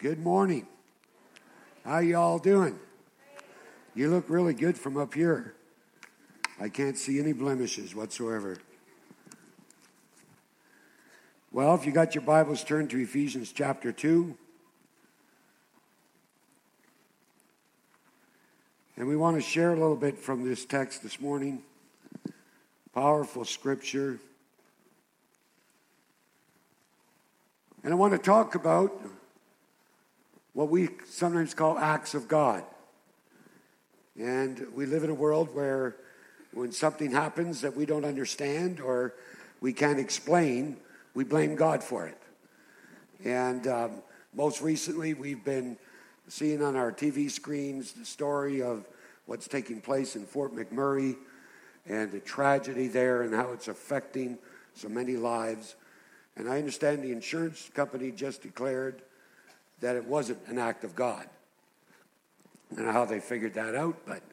Good morning. How y'all doing? You look really good from up here. I can't see any blemishes whatsoever. Well, if you got your Bibles, turn to Ephesians chapter 2. And we want to share a little bit from this text this morning. Powerful scripture. And I want to talk about what we sometimes call acts of God. And we live in a world where when something happens that we don't understand or we can't explain, we blame God for it. And most recently, we've been seeing on our TV screens the story of what's taking place in Fort McMurray and the tragedy there and how it's affecting so many lives. And I understand the insurance company just declared that it wasn't an act of God. I don't know how they figured that out, but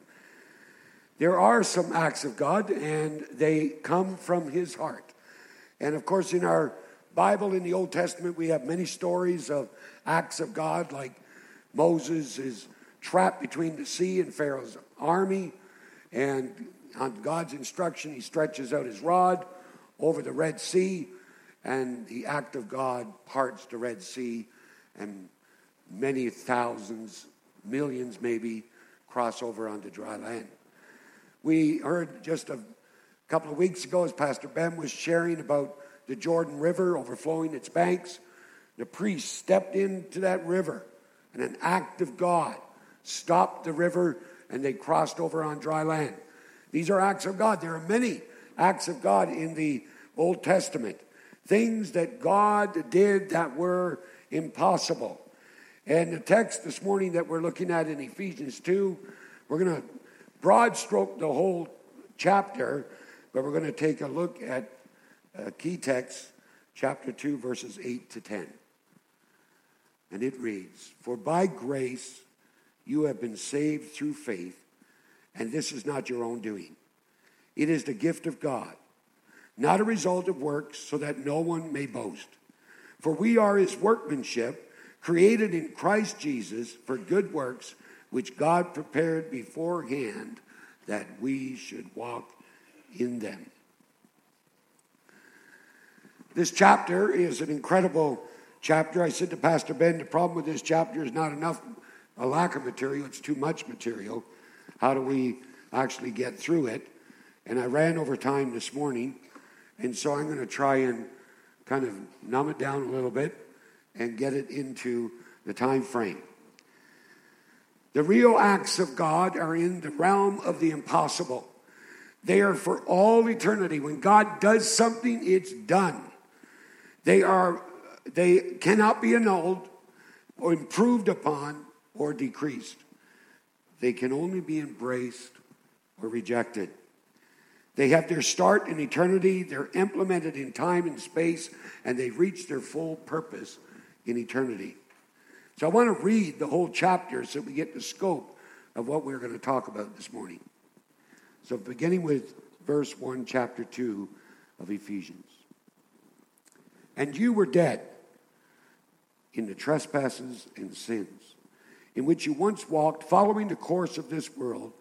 there are some acts of God, and they come from his heart. And, of course, in our Bible, in the Old Testament, we have many stories of acts of God, like Moses is trapped between the sea and Pharaoh's army, and on God's instruction, he stretches out his rod over the Red Sea, and the act of God parts the Red Sea, and many thousands, millions maybe, cross over onto dry land. We heard just a couple of weeks ago as Pastor Ben was sharing about the Jordan River overflowing its banks. The priest stepped into that river, and an act of God stopped the river, and they crossed over on dry land. These are acts of God. There are many acts of God in the Old Testament, things that God did that were impossible. And the text this morning that we're looking at in Ephesians 2, we're going to broad stroke the whole chapter, but we're going to take a look at a key text, chapter 2, verses 8 to 10. And it reads, "For by grace you have been saved through faith, and this is not your own doing. It is the gift of God, not a result of works, so that no one may boast. For we are his workmanship, created in Christ Jesus for good works, which God prepared beforehand that we should walk in them." This chapter is an incredible chapter. I said to Pastor Ben, the problem with this chapter is not enough, a lack of material, it's too much material. How do we actually get through it? And I ran over time this morning, and so I'm going to try and kind of numb it down a little bit and get it into the time frame. The real acts of God are in the realm of the impossible. They are for all eternity. When God does something, it's done. They cannot be annulled or improved upon or decreased. They can only be embraced or rejected. They have their start in eternity. They're implemented in time and space, and they reach their full purpose in eternity. So I want to read the whole chapter so we get the scope of what we're going to talk about this morning. So beginning with verse 1, chapter 2 of Ephesians. "And you were dead in the trespasses and sins, in which you once walked, following the course of this world,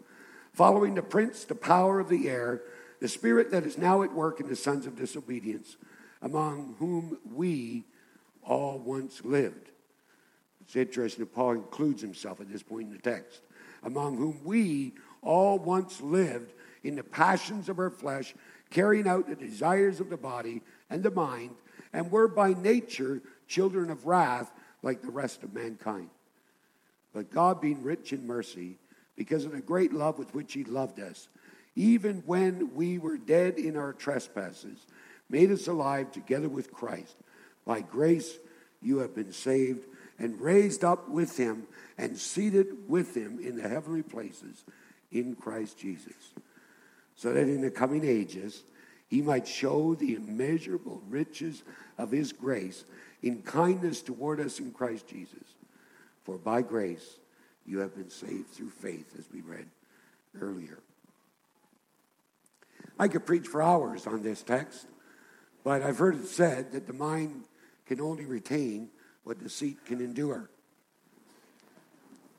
following the prince, the power of the air, the spirit that is now at work in the sons of disobedience, among whom we all once lived." It's interesting that Paul includes himself at this point in the text. "Among whom we all once lived in the passions of our flesh, carrying out the desires of the body and the mind, and were by nature children of wrath like the rest of mankind. But God, being rich in mercy, because of the great love with which he loved us, even when we were dead in our trespasses, made us alive together with Christ. By grace you have been saved, and raised up with him, and seated with him in the heavenly places in Christ Jesus, so that in the coming ages he might show the immeasurable riches of his grace in kindness toward us in Christ Jesus. For by grace you have been saved through faith," as we read earlier. I could preach for hours on this text, but I've heard it said that the mind can only retain what deceit can endure.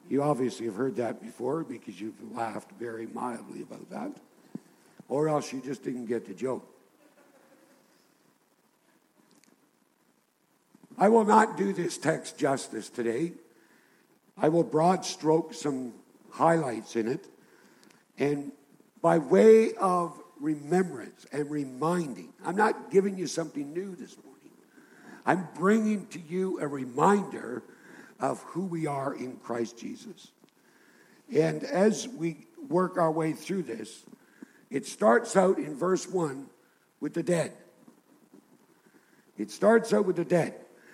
You obviously have heard that before because you've laughed very mildly about that, or else you just didn't get the joke. I will not do this text justice today. I will broad stroke some highlights in it, and by way of remembrance and reminding, I'm not giving you something new this morning. I'm bringing to you a reminder of who we are in Christ Jesus. And as we work our way through this, it starts out in verse 1 with the dead. It starts out with the dead.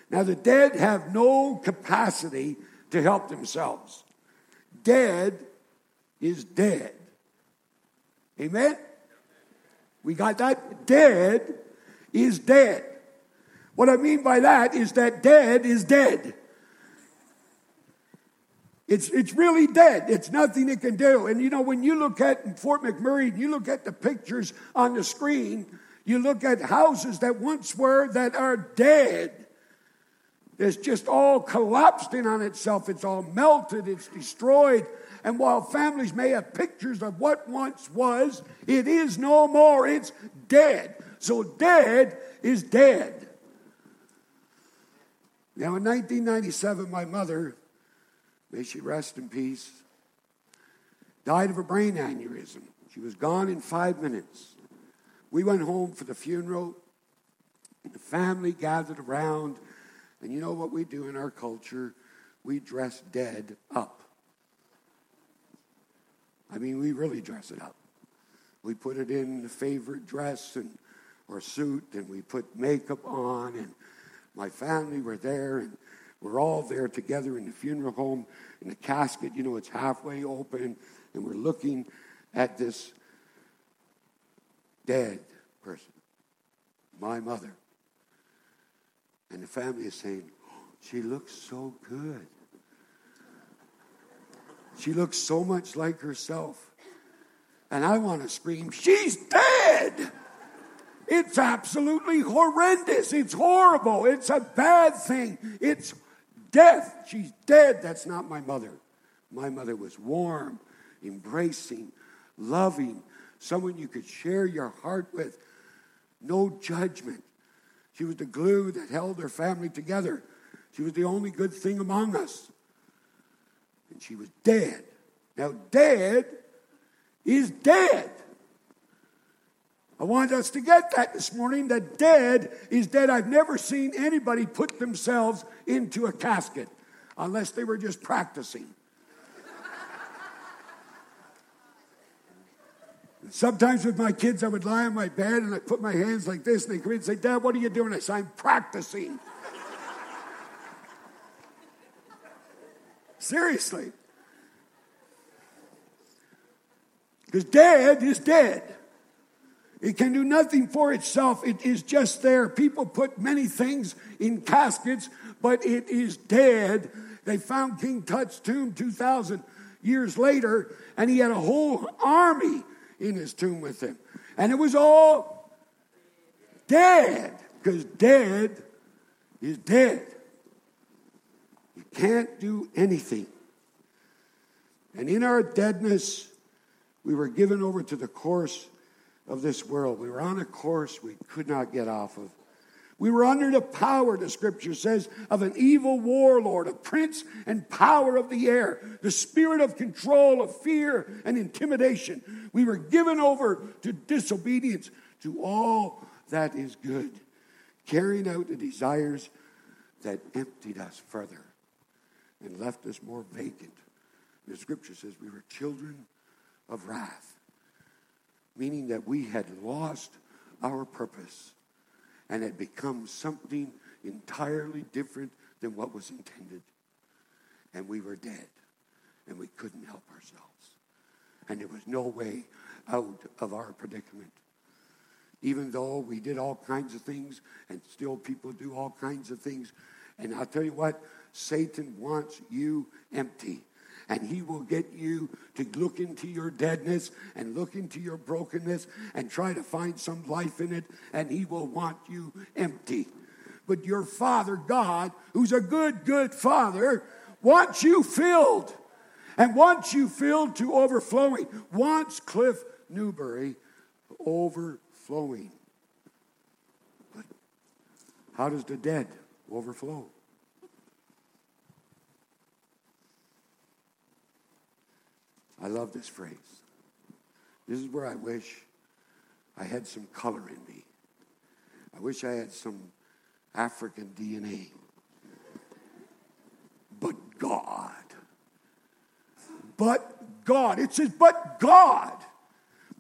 Now, the dead have no capacity to help themselves. Dead is dead. Amen? We got that? Dead is dead. What I mean by that is that dead is dead. It's really dead. It's nothing it can do. And you know, when you look at Fort McMurray, you look at the pictures on the screen, you look at houses that once were that are dead. It's just all collapsed in on itself. It's all melted. It's destroyed. And while families may have pictures of what once was, it is no more. It's dead. So dead is dead. Now, in 1997, my mother, may she rest in peace, died of a brain aneurysm. She was gone in 5 minutes. We went home for the funeral. The family gathered around. And you know what we do in our culture? We dress dead up. I mean, we really dress it up. We put it in the favorite dress or suit, and we put makeup on, and my family were there, and we're all there together in the funeral home, in the casket. You know, it's halfway open, and we're looking at this dead person, my mother. And the family is saying, oh, she looks so good. She looks so much like herself. And I want to scream, she's dead! It's absolutely horrendous. It's horrible. It's a bad thing. It's death. She's dead. That's not my mother. My mother was warm, embracing, loving, someone you could share your heart with. No judgment. She was the glue that held her family together. She was the only good thing among us. And she was dead. Now, dead is dead. I want us to get that this morning, that dead is dead. I've never seen anybody put themselves into a casket unless they were just practicing. And sometimes with my kids, I would lie on my bed and I'd put my hands like this and they'd come in and say, Dad, what are you doing? I say, I'm practicing. Seriously. Because dead is dead. It can do nothing for itself. It is just there. People put many things in caskets, but it is dead. They found King Tut's tomb 2,000 years later, and he had a whole army in his tomb with him. And it was all dead, because dead is dead. You can't do anything. And in our deadness, we were given over to the course of this world. We were on a course we could not get off of. We were under the power, the scripture says, of an evil warlord, a prince and power of the air, the spirit of control, of fear and intimidation. We were given over to disobedience to all that is good, carrying out the desires that emptied us further and left us more vacant. The scripture says we were children of wrath, meaning that we had lost our purpose and had become something entirely different than what was intended. And we were dead, and we couldn't help ourselves. And there was no way out of our predicament. Even though we did all kinds of things, and still people do all kinds of things. And I'll tell you what, Satan wants you empty. And he will get you to look into your deadness and look into your brokenness and try to find some life in it. And he will want you empty. But your Father God, who's a good, good Father, wants you filled. And once you filled to overflowing, once Cliff Newbury overflowing. How does the dead overflow? I love this phrase. This is where I wish I had some color in me. I wish I had some African DNA. But God. But God. It says, but God.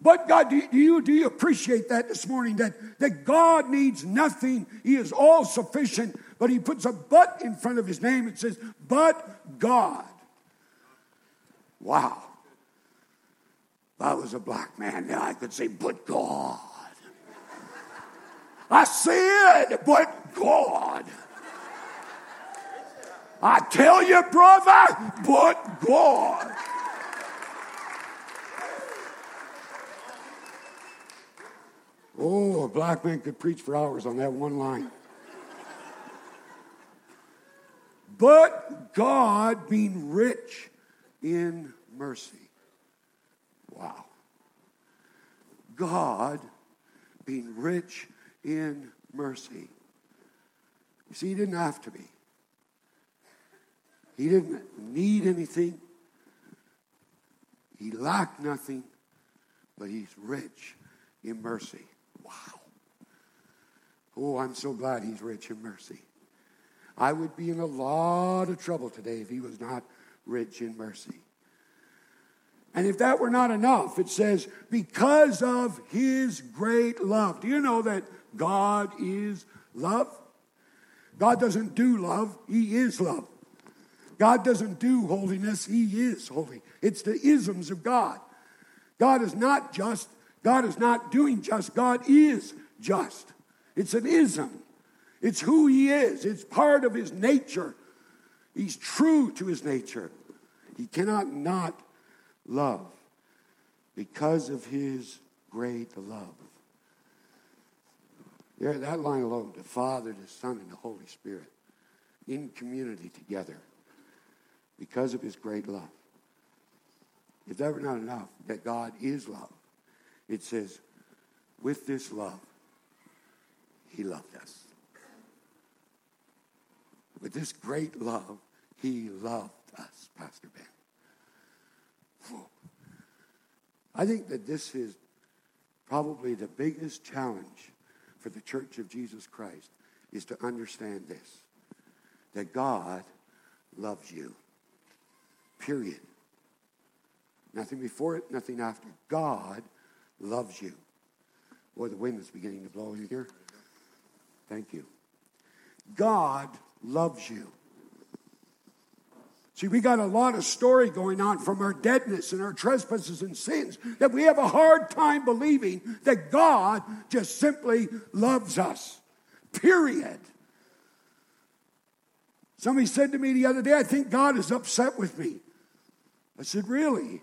But God, do you appreciate that this morning? That God needs nothing. He is all sufficient. But he puts a but in front of his name. It says, but God. Wow. If I was a black man, now I could say, but God. I said, but God. I tell you, brother, but God. Oh, a black man could preach for hours on that one line. But God being rich in mercy. Wow. God being rich in mercy. You see, he didn't have to be. He didn't need anything. He lacked nothing, but he's rich in mercy. Wow. Oh, I'm so glad he's rich in mercy. I would be in a lot of trouble today if he was not rich in mercy. And if that were not enough, it says, because of his great love. Do you know that God is love? God doesn't do love. He is love. God doesn't do holiness. He is holy. It's the isms of God. God is not just. God is not doing just. God is just. It's an ism. It's who he is. It's part of his nature. He's true to his nature. He cannot not love because of his great love. There, that line alone, the Father, the Son, and the Holy Spirit in community together because of his great love. If that were not enough, that God is love. It says, with this love, he loved us. With this great love, he loved us, Pastor Ben. Whoa. I think that this is probably the biggest challenge for the Church of Jesus Christ is to understand this, that God loves you, period. Nothing before it, nothing after. God loves you. Boy, the wind is beginning to blow in here. Thank you. God loves you. See, we got a lot of story going on from our deadness and our trespasses and sins that we have a hard time believing that God just simply loves us. Period. Somebody said to me the other day, I think God is upset with me. I said, really?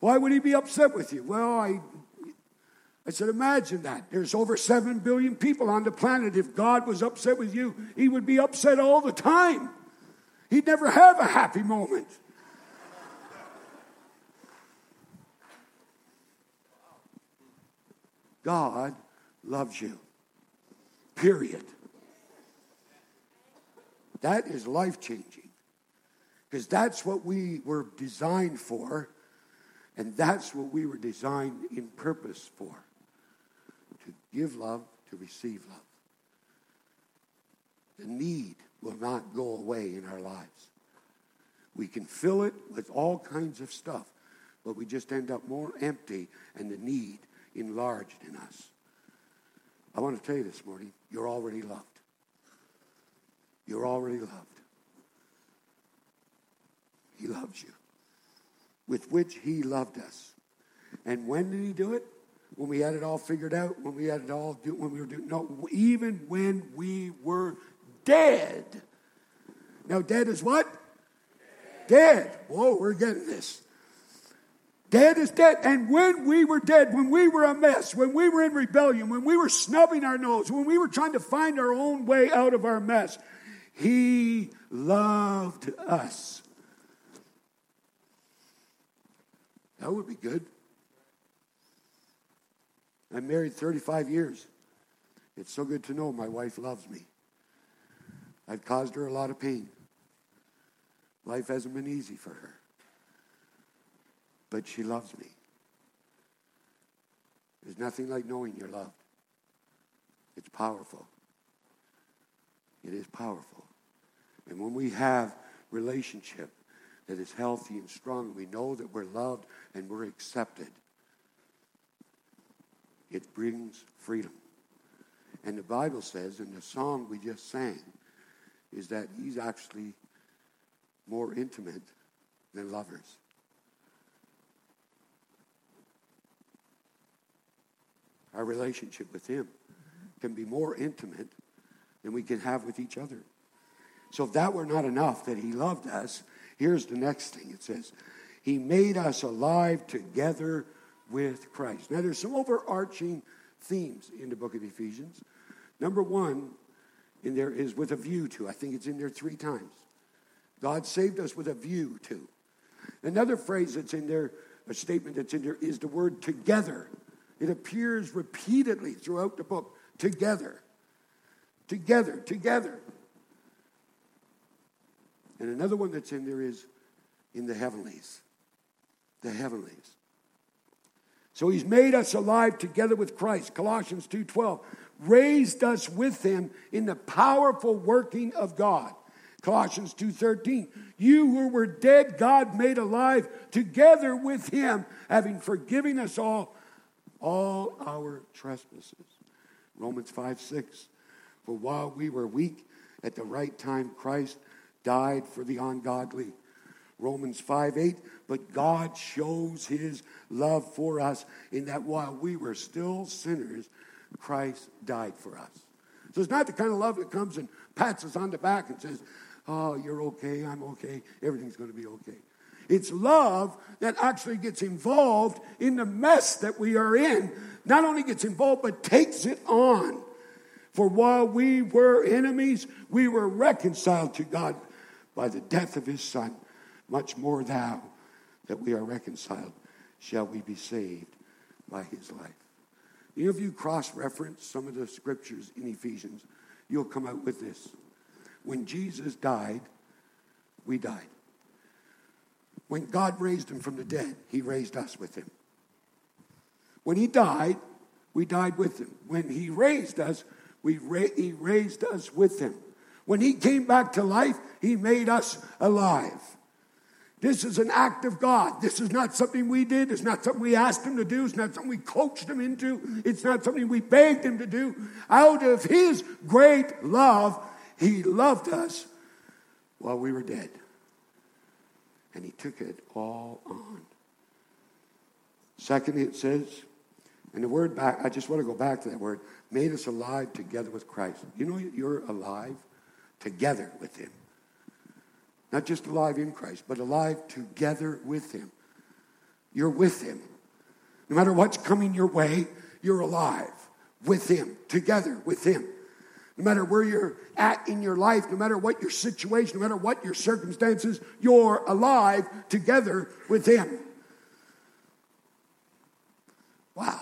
Why would he be upset with you? Well, I said, imagine that. There's over 7 billion people on the planet. If God was upset with you, he would be upset all the time. He'd never have a happy moment. God loves you. Period. That is life-changing. Because that's what we were designed for. And that's what we were designed in purpose for. To give love, to receive love. The need will not go away in our lives. We can fill it with all kinds of stuff, but we just end up more empty and the need enlarged in us. I want to tell you this morning, you're already loved. You're already loved. He loves you. With which he loved us. And when did he do it? When we had it all figured out? When we had it all, when we were doing, no, even when we were dead. Now, dead is what? Dead. Whoa, we're getting this. Dead is dead. And when we were dead, when we were a mess, when we were in rebellion, when we were snubbing our nose, when we were trying to find our own way out of our mess, he loved us. That would be good. I'm married 35 years. It's so good to know my wife loves me. I've caused her a lot of pain. Life hasn't been easy for her. But she loves me. There's nothing like knowing you're loved. It's powerful. It is powerful. And when we have relationship that is healthy and strong, we know that we're loved and we're accepted. It brings freedom. And the Bible says, and the song we just sang, is that he's actually more intimate than lovers. Our relationship with him can be more intimate than we can have with each other. So if that were not enough, that he loved us, here's the next thing it says. He made us alive together with Christ. Now there's some overarching themes in the book of Ephesians. Number one in there is with a view to. I think it's in there 3 times. God saved us with a view to. Another phrase that's in there, a statement that's in there, is the word together. It appears repeatedly throughout the book. Together. Together. Together. And another one that's in there is in the heavenlies. The heavenlies. So he's made us alive together with Christ. Colossians 2:12. Raised us with him in the powerful working of God. Colossians 2:13. You who were dead, God made alive together with him, having forgiven us all our trespasses. Romans 5:6. For while we were weak, at the right time Christ died for the ungodly. Romans 5:8. But God shows his love for us in that while we were still sinners, Christ died for us. So it's not the kind of love that comes and pats us on the back and says, oh, you're okay, I'm okay, everything's going to be okay. It's love that actually gets involved in the mess that we are in. Not only gets involved, but takes it on. For while we were enemies, we were reconciled to God by the death of his Son. Much more now that we are reconciled, shall we be saved by his life. You know, if you cross-reference some of the scriptures in Ephesians, you'll come out with this. When Jesus died, we died. When God raised him from the dead, he raised us with him. When he died, we died with him. When he raised us, he raised us with him. When he came back to life, he made us alive. This is an act of God. This is not something we did. It's not something we asked him to do. It's not something we coaxed him into. It's not something we begged him to do. Out of his great love, he loved us while we were dead. And he took it all on. Secondly, it says, and the word back, I just want to go back to that word, made us alive together with Christ. You know you're alive together with him. Not just alive in Christ, but alive together with him. You're with him. No matter what's coming your way, you're alive with him, together with him. No matter where you're at in your life, no matter what your situation, no matter what your circumstances, you're alive together with him. Wow.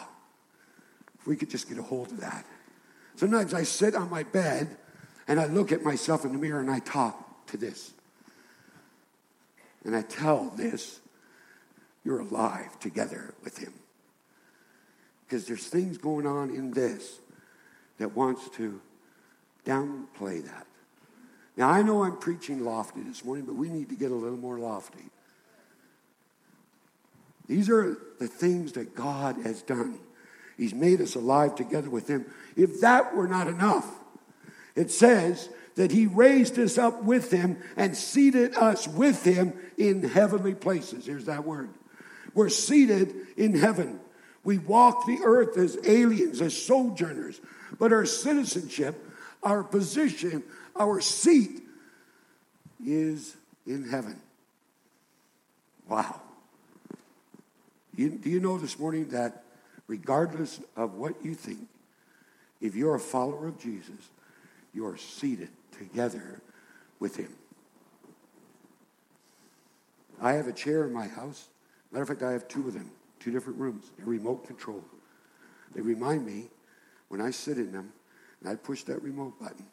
If we could just get a hold of that. Sometimes I sit on my bed and I look at myself in the mirror and I talk to this. And I tell this, you're alive together with him. Because there's things going on in this that wants to downplay that. Now, I know I'm preaching lofty this morning, but we need to get a little more lofty. These are the things that God has done. He's made us alive together with him. If that were not enough, it says that he raised us up with him and seated us with him in heavenly places. Here's that word. We're seated in heaven. We walk the earth as aliens, as sojourners, but our citizenship, our position, our seat is in heaven. Wow. Do you know this morning that regardless of what you think, if you're a follower of Jesus, you're seated together with him. I have a chair in my house Matter of fact, I have two of them, two different rooms. They're remote control. They remind me when I sit in them and I push that remote button,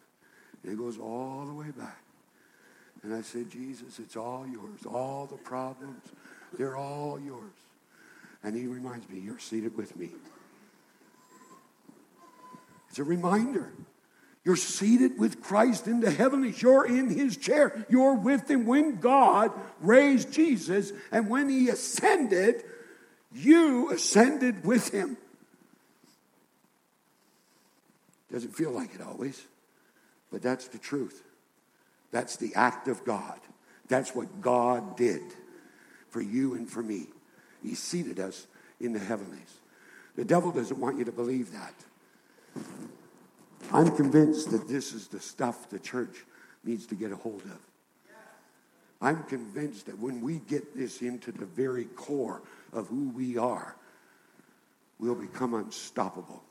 and it goes all the way back. And I said, Jesus, it's all yours. All the problems, they're all yours. And he reminds me, you're seated with me. It's a reminder. You're seated with Christ in the heavens. You're in his chair. You're with him. When God raised Jesus and when he ascended, you ascended with him. Doesn't feel like it always, but that's the truth. That's the act of God. That's what God did for you and for me. He seated us in the heavenlies. The devil doesn't want you to believe that. I'm convinced that this is the stuff the church needs to get a hold of. I'm convinced that when we get this into the very core of who we are, we'll become unstoppable.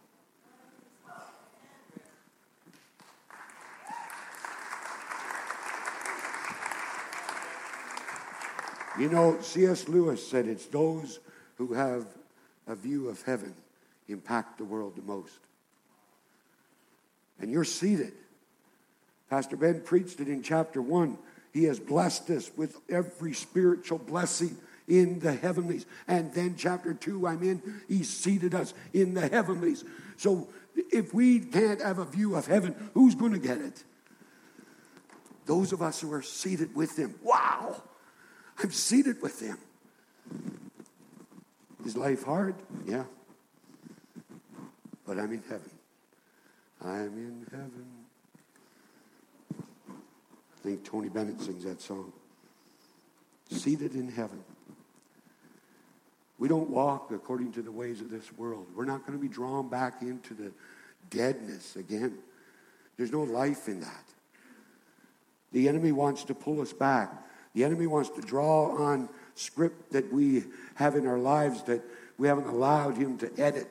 You know, C.S. Lewis said it's those who have a view of heaven impact the world the most. And you're seated. Pastor Ben preached it in chapter 1. He has blessed us with every spiritual blessing in the heavenlies. And then chapter 2, I'm in, he seated us in the heavenlies. So if we can't have a view of heaven, who's going to get it? Those of us who are seated with him. Wow! I'm seated with him. Is life hard? Yeah. But I'm in heaven. I'm in heaven. I think Tony Bennett sings that song. Seated in heaven. We don't walk according to the ways of this world. We're not going to be drawn back into the deadness again. There's no life in that. The enemy wants to pull us back. The enemy wants to draw on script that we have in our lives that we haven't allowed him to edit.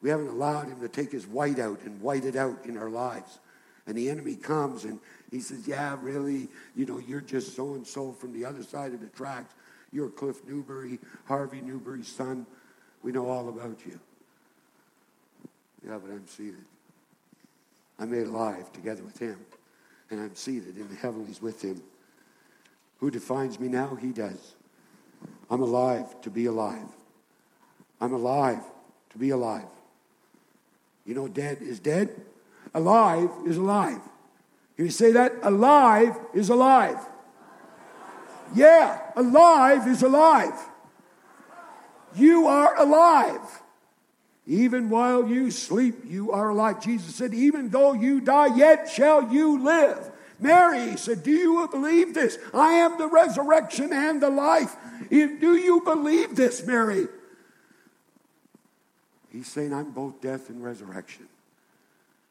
We haven't allowed him to take his white out and white it out in our lives. And the enemy comes and he says, yeah, really, you know, you're just so-and-so from the other side of the tracks. You're Cliff Newbury, Harvey Newbury's son. We know all about you. Yeah, but I'm seated. I'm made alive together with him. And I'm seated in the heavenlies with him. Who defines me now? He does. I'm alive to be alive. I'm alive to be alive. You know, dead is dead. Alive is alive. Can you say that? Alive is alive. Yeah, alive is alive. You are alive. Even while you sleep, you are alive. Jesus said, even though you die, yet shall you live. Mary said, do you believe this? I am the resurrection and the life. Do you believe this, Mary? He's saying, I'm both death and resurrection.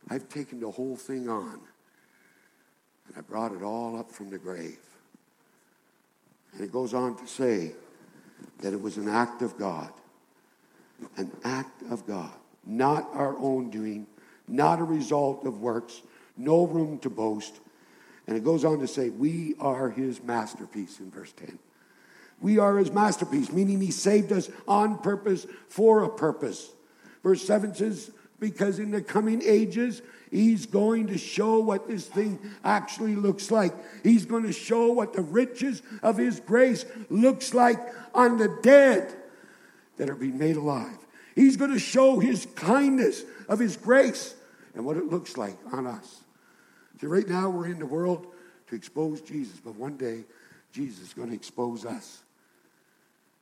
I've taken the whole thing on. And I brought it all up from the grave. And it goes on to say that it was an act of God. An act of God. Not our own doing. Not a result of works. No room to boast. And it goes on to say, we are his masterpiece in verse 10. We are his masterpiece, meaning he saved us on purpose for a purpose. Verse 7 says, because in the coming ages, he's going to show what this thing actually looks like. He's going to show what the riches of his grace looks like on the dead that are being made alive. He's going to show his kindness of his grace and what it looks like on us. See, right now we're in the world to expose Jesus, but one day Jesus is going to expose us.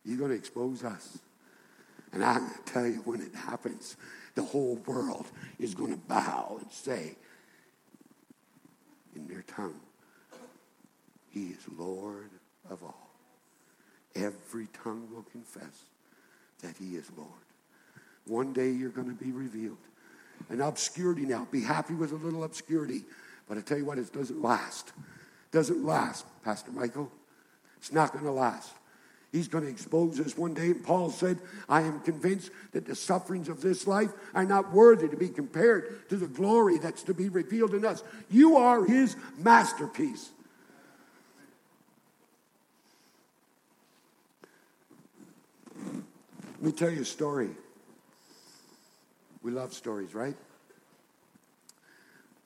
He's going to expose us. And I tell you, when it happens, the whole world is going to bow and say in their tongue, he is Lord of all. Every tongue will confess that he is Lord. One day you're going to be revealed. And obscurity now, be happy with a little obscurity. But I tell you what, it doesn't last. Doesn't last, Pastor Michael. It's not going to last. He's going to expose us one day. And Paul said, I am convinced that the sufferings of this life are not worthy to be compared to the glory that's to be revealed in us. You are his masterpiece. Let me tell you a story. We love stories, right?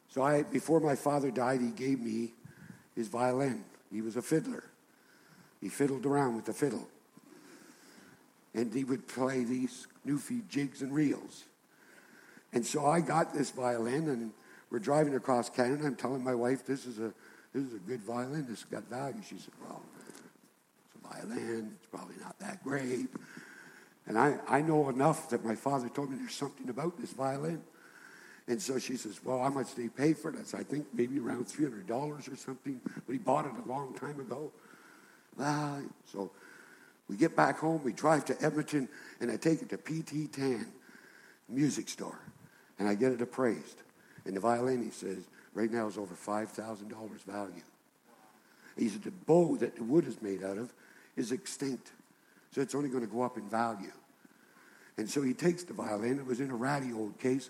So before my father died, he gave me his violin. He was a fiddler. He fiddled around with the fiddle. And he would play these newfie jigs and reels. And so I got this violin, and we're driving across Canada. I'm telling my wife, this is a good violin. This has got value. She said, well, it's a violin. It's probably not that great. And I know enough that my father told me there's something about this violin. And so she says, well, how much did he pay for this? I think maybe around $300 or something. But he bought it a long time ago. So we get back home. We drive to Edmonton, and I take it to PT Tan Music Store. And I get it appraised. And the violin, he says, right now is over $5,000 value. He said, the bow that the wood is made out of is extinct. So it's only going to go up in value. And so he takes the violin. It was in a ratty old case.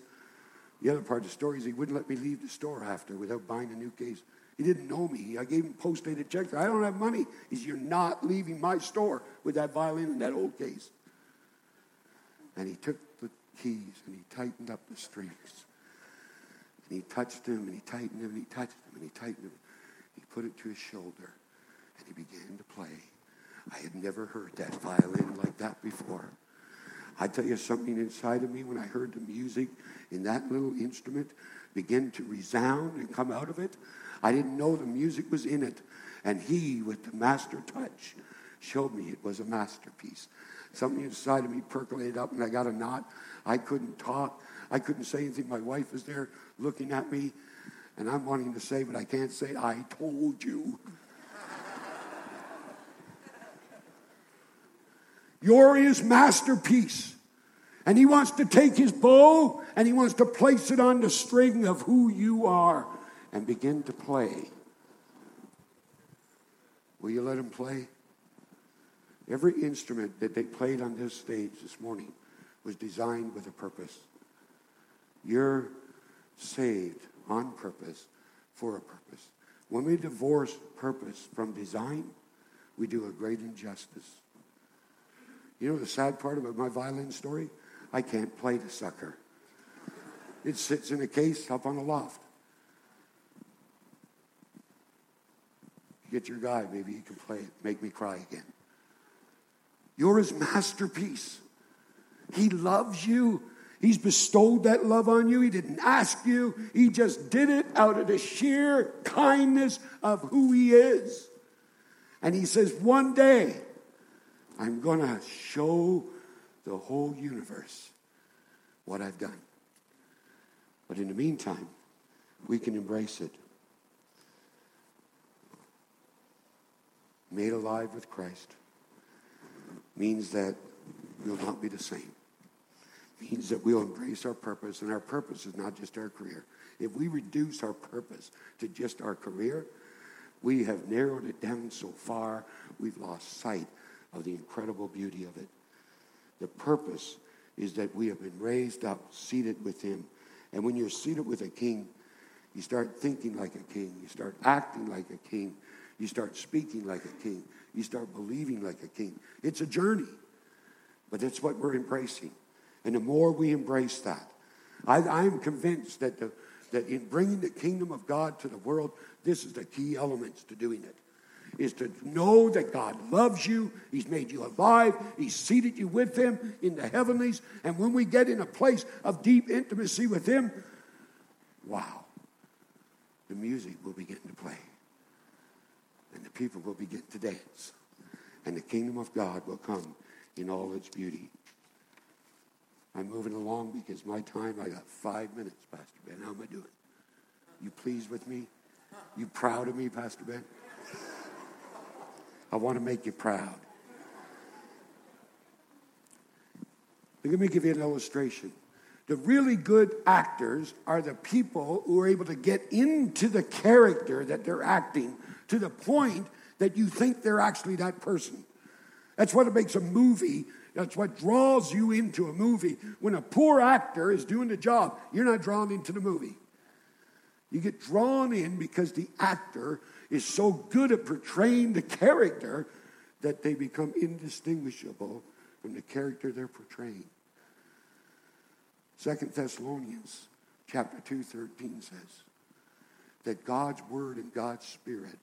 The other part of the story is he wouldn't let me leave the store after without buying a new case. He didn't know me. I gave him post-dated checks. I don't have money. He said, you're not leaving my store with that violin in that old case. And he took the keys and he tightened up the strings. And he touched them and he tightened them and he touched them and he tightened them. He put it to his shoulder and he began to play. I had never heard that violin like that before. I tell you, something inside of me when I heard the music in that little instrument begin to resound and come out of it, I didn't know the music was in it. And he, with the master touch, showed me it was a masterpiece. Something inside of me percolated up, and I got a knot. I couldn't talk. I couldn't say anything. My wife was there looking at me, and I'm wanting to say, but I can't say, I told you. You're his masterpiece. And he wants to take his bow and he wants to place it on the string of who you are and begin to play. Will you let him play? Every instrument that they played on this stage this morning was designed with a purpose. You're saved on purpose for a purpose. When we divorce purpose from design, we do a great injustice. You know the sad part about my violin story? I can't play the sucker. It sits in a case up on a loft. Get your guy, maybe he can play it. Make me cry again. You're his masterpiece. He loves you. He's bestowed that love on you. He didn't ask you. He just did it out of the sheer kindness of who he is. And he says, one day, I'm going to show the whole universe what I've done. But in the meantime, we can embrace it. Made alive with Christ means that we'll not be the same. Means that we'll embrace our purpose, and our purpose is not just our career. If we reduce our purpose to just our career, we have narrowed it down so far, we've lost sight of the incredible beauty of it. The purpose is that we have been raised up, seated with him. And when you're seated with a king, you start thinking like a king. You start acting like a king. You start speaking like a king. You start believing like a king. It's a journey, but that's what we're embracing. And the more we embrace that, I'm convinced that in bringing the kingdom of God to the world, this is the key elements to doing it. Is to know that God loves you. He's made you alive. He's seated you with him in the heavenlies. And when we get in a place of deep intimacy with him, wow, the music will begin to play. And the people will begin to dance. And the kingdom of God will come in all its beauty. I'm moving along because my time, I got 5 minutes, Pastor Ben. How am I doing? You pleased with me? You proud of me, Pastor Ben? I want to make you proud. Let me give you an illustration. The really good actors are the people who are able to get into the character that they're acting to the point that you think they're actually that person. That's what makes a movie. That's what draws you into a movie. When a poor actor is doing the job, you're not drawn into the movie. You get drawn in because the actor is so good at portraying the character that they become indistinguishable from the character they're portraying. 2 Thessalonians chapter 2:13 says that God's word and God's spirit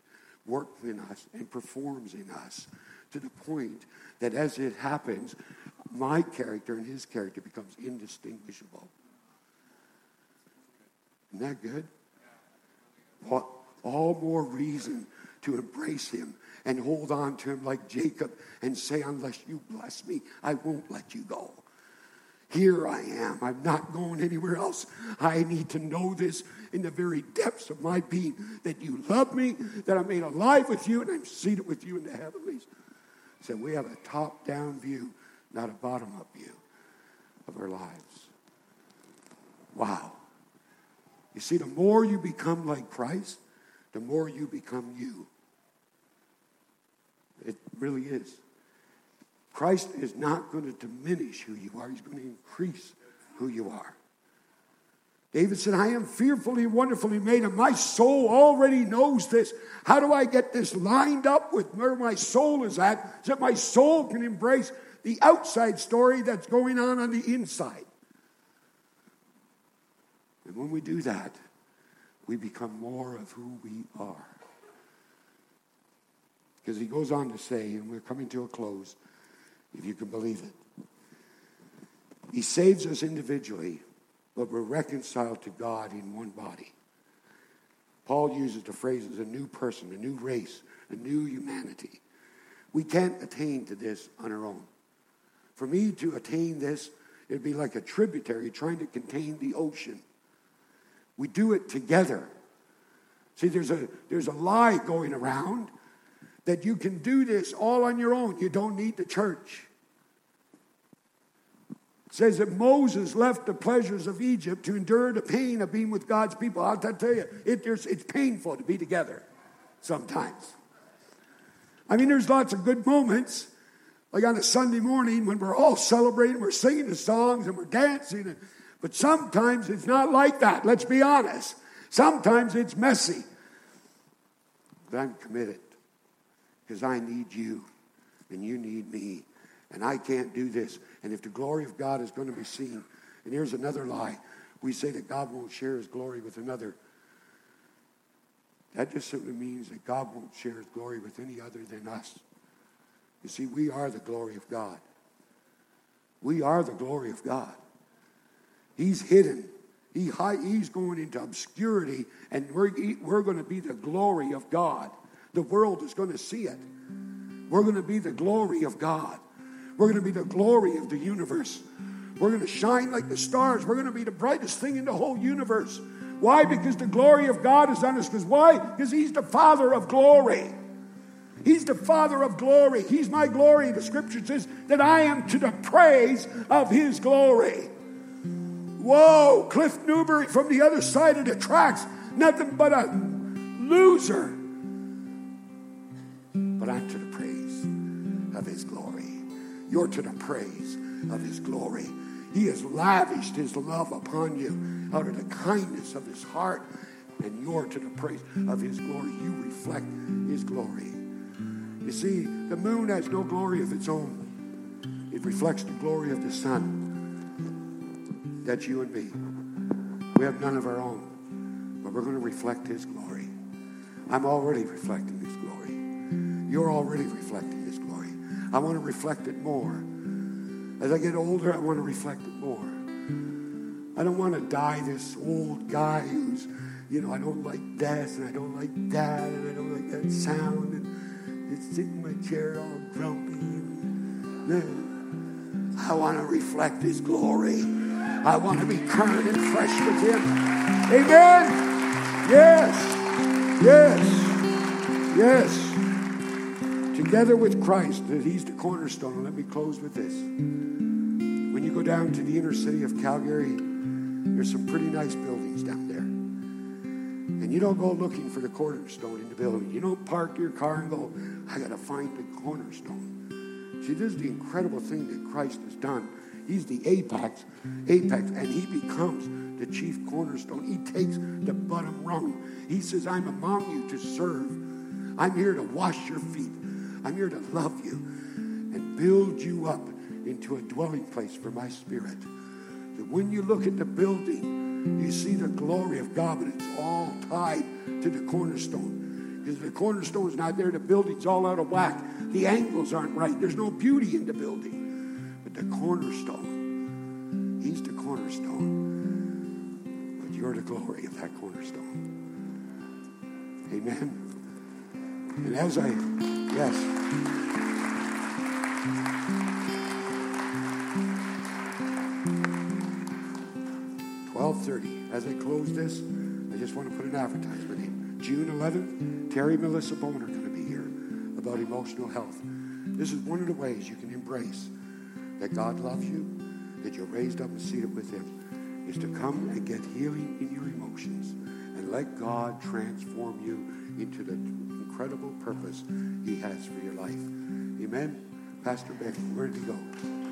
work in us and performs in us to the point that as it happens, my character and his character becomes indistinguishable. Isn't that good? All more reason to embrace him and hold on to him like Jacob and say, unless you bless me, I won't let you go. Here I am. I'm not going anywhere else. I need to know this in the very depths of my being, that you love me, that I'm made alive with you, and I'm seated with you in the heavenlies. So we have a top-down view, not a bottom-up view of our lives. Wow. You see, the more you become like Christ, the more you become you. It really is. Christ is not going to diminish who you are. He's going to increase who you are. David said, I am fearfully and wonderfully made, and my soul already knows this. How do I get this lined up with where my soul is at, so that my soul can embrace the outside story that's going on the inside? And when we do that, we become more of who we are. Because he goes on to say, and we're coming to a close, if you can believe it. He saves us individually, but we're reconciled to God in one body. Paul uses the phrase as a new person, a new race, a new humanity. We can't attain to this on our own. For me to attain this, it'd be like a tributary trying to contain the ocean. We do it together. See, there's a lie going around that you can do this all on your own. You don't need the church. It says that Moses left the pleasures of Egypt to endure the pain of being with God's people. I'll tell you, it's painful to be together sometimes. I mean, there's lots of good moments, like on a Sunday morning when we're all celebrating, we're singing the songs and we're dancing. But sometimes it's not like that. Let's be honest. Sometimes it's messy. But I'm committed. Because I need you, and you need me, and I can't do this. And if the glory of God is going to be seen, and here's another lie. We say that God won't share his glory with another. That just simply means that God won't share his glory with any other than us. You see, we are the glory of God. We are the glory of God. He's hidden. He's going into obscurity, and we're going to be the glory of God. The world is going to see it. We're going to be the glory of God. We're going to be the glory of the universe. We're going to shine like the stars. We're going to be the brightest thing in the whole universe. Why? Because the glory of God is on us. Because why? Because he's the Father of glory. He's the Father of glory. He's my glory. The scripture says that I am to the praise of his glory. Whoa, Cliff Newbury from the other side of the tracks. Nothing but a loser. But I'm to the praise of his glory. You're to the praise of his glory. He has lavished his love upon you out of the kindness of his heart, and you're to the praise of his glory. You reflect his glory. You see, the moon has no glory of its own. It reflects the glory of the sun. That's you and me. We have none of our own, but we're going to reflect his glory. I'm already reflecting his glory. You're already reflecting his glory. I want to reflect it more. As I get older, I want to reflect it more. I don't want to die this old guy who's, I don't like this, and I don't like that, and I don't like that sound, and it's sitting in my chair all grumpy. I want to reflect his glory. I want to be current and fresh with him. Amen? Yes. Yes. Yes. Together with Christ, that he's the cornerstone. And let me close with this. When you go down to the inner city of Calgary, there's some pretty nice buildings down there. And you don't go looking for the cornerstone in the building. You don't park your car and go, I got to find the cornerstone. See, this is the incredible thing that Christ has done. He's the apex, and he becomes the chief cornerstone. He takes the bottom rung. He says, I'm among you to serve. I'm here to wash your feet. I'm here to love you and build you up in into a dwelling place for my spirit. That when you look at the building, you see the glory of God, but it's all tied to the cornerstone. Because if the cornerstone's not there, the building's all out of whack. The angles aren't right. There's no beauty in the building. But the cornerstone, he's the cornerstone. But you're the glory of that cornerstone. Amen. And as I, yes. As I close this, I just want to put an advertisement in. June 11th, Terry and Melissa Bone are going to be here about emotional health. This is one of the ways you can embrace that God loves you, that you're raised up and seated with him, is to come and get healing in your emotions and let God transform you into the incredible purpose he has for your life. Amen. Pastor Beck, where did he go?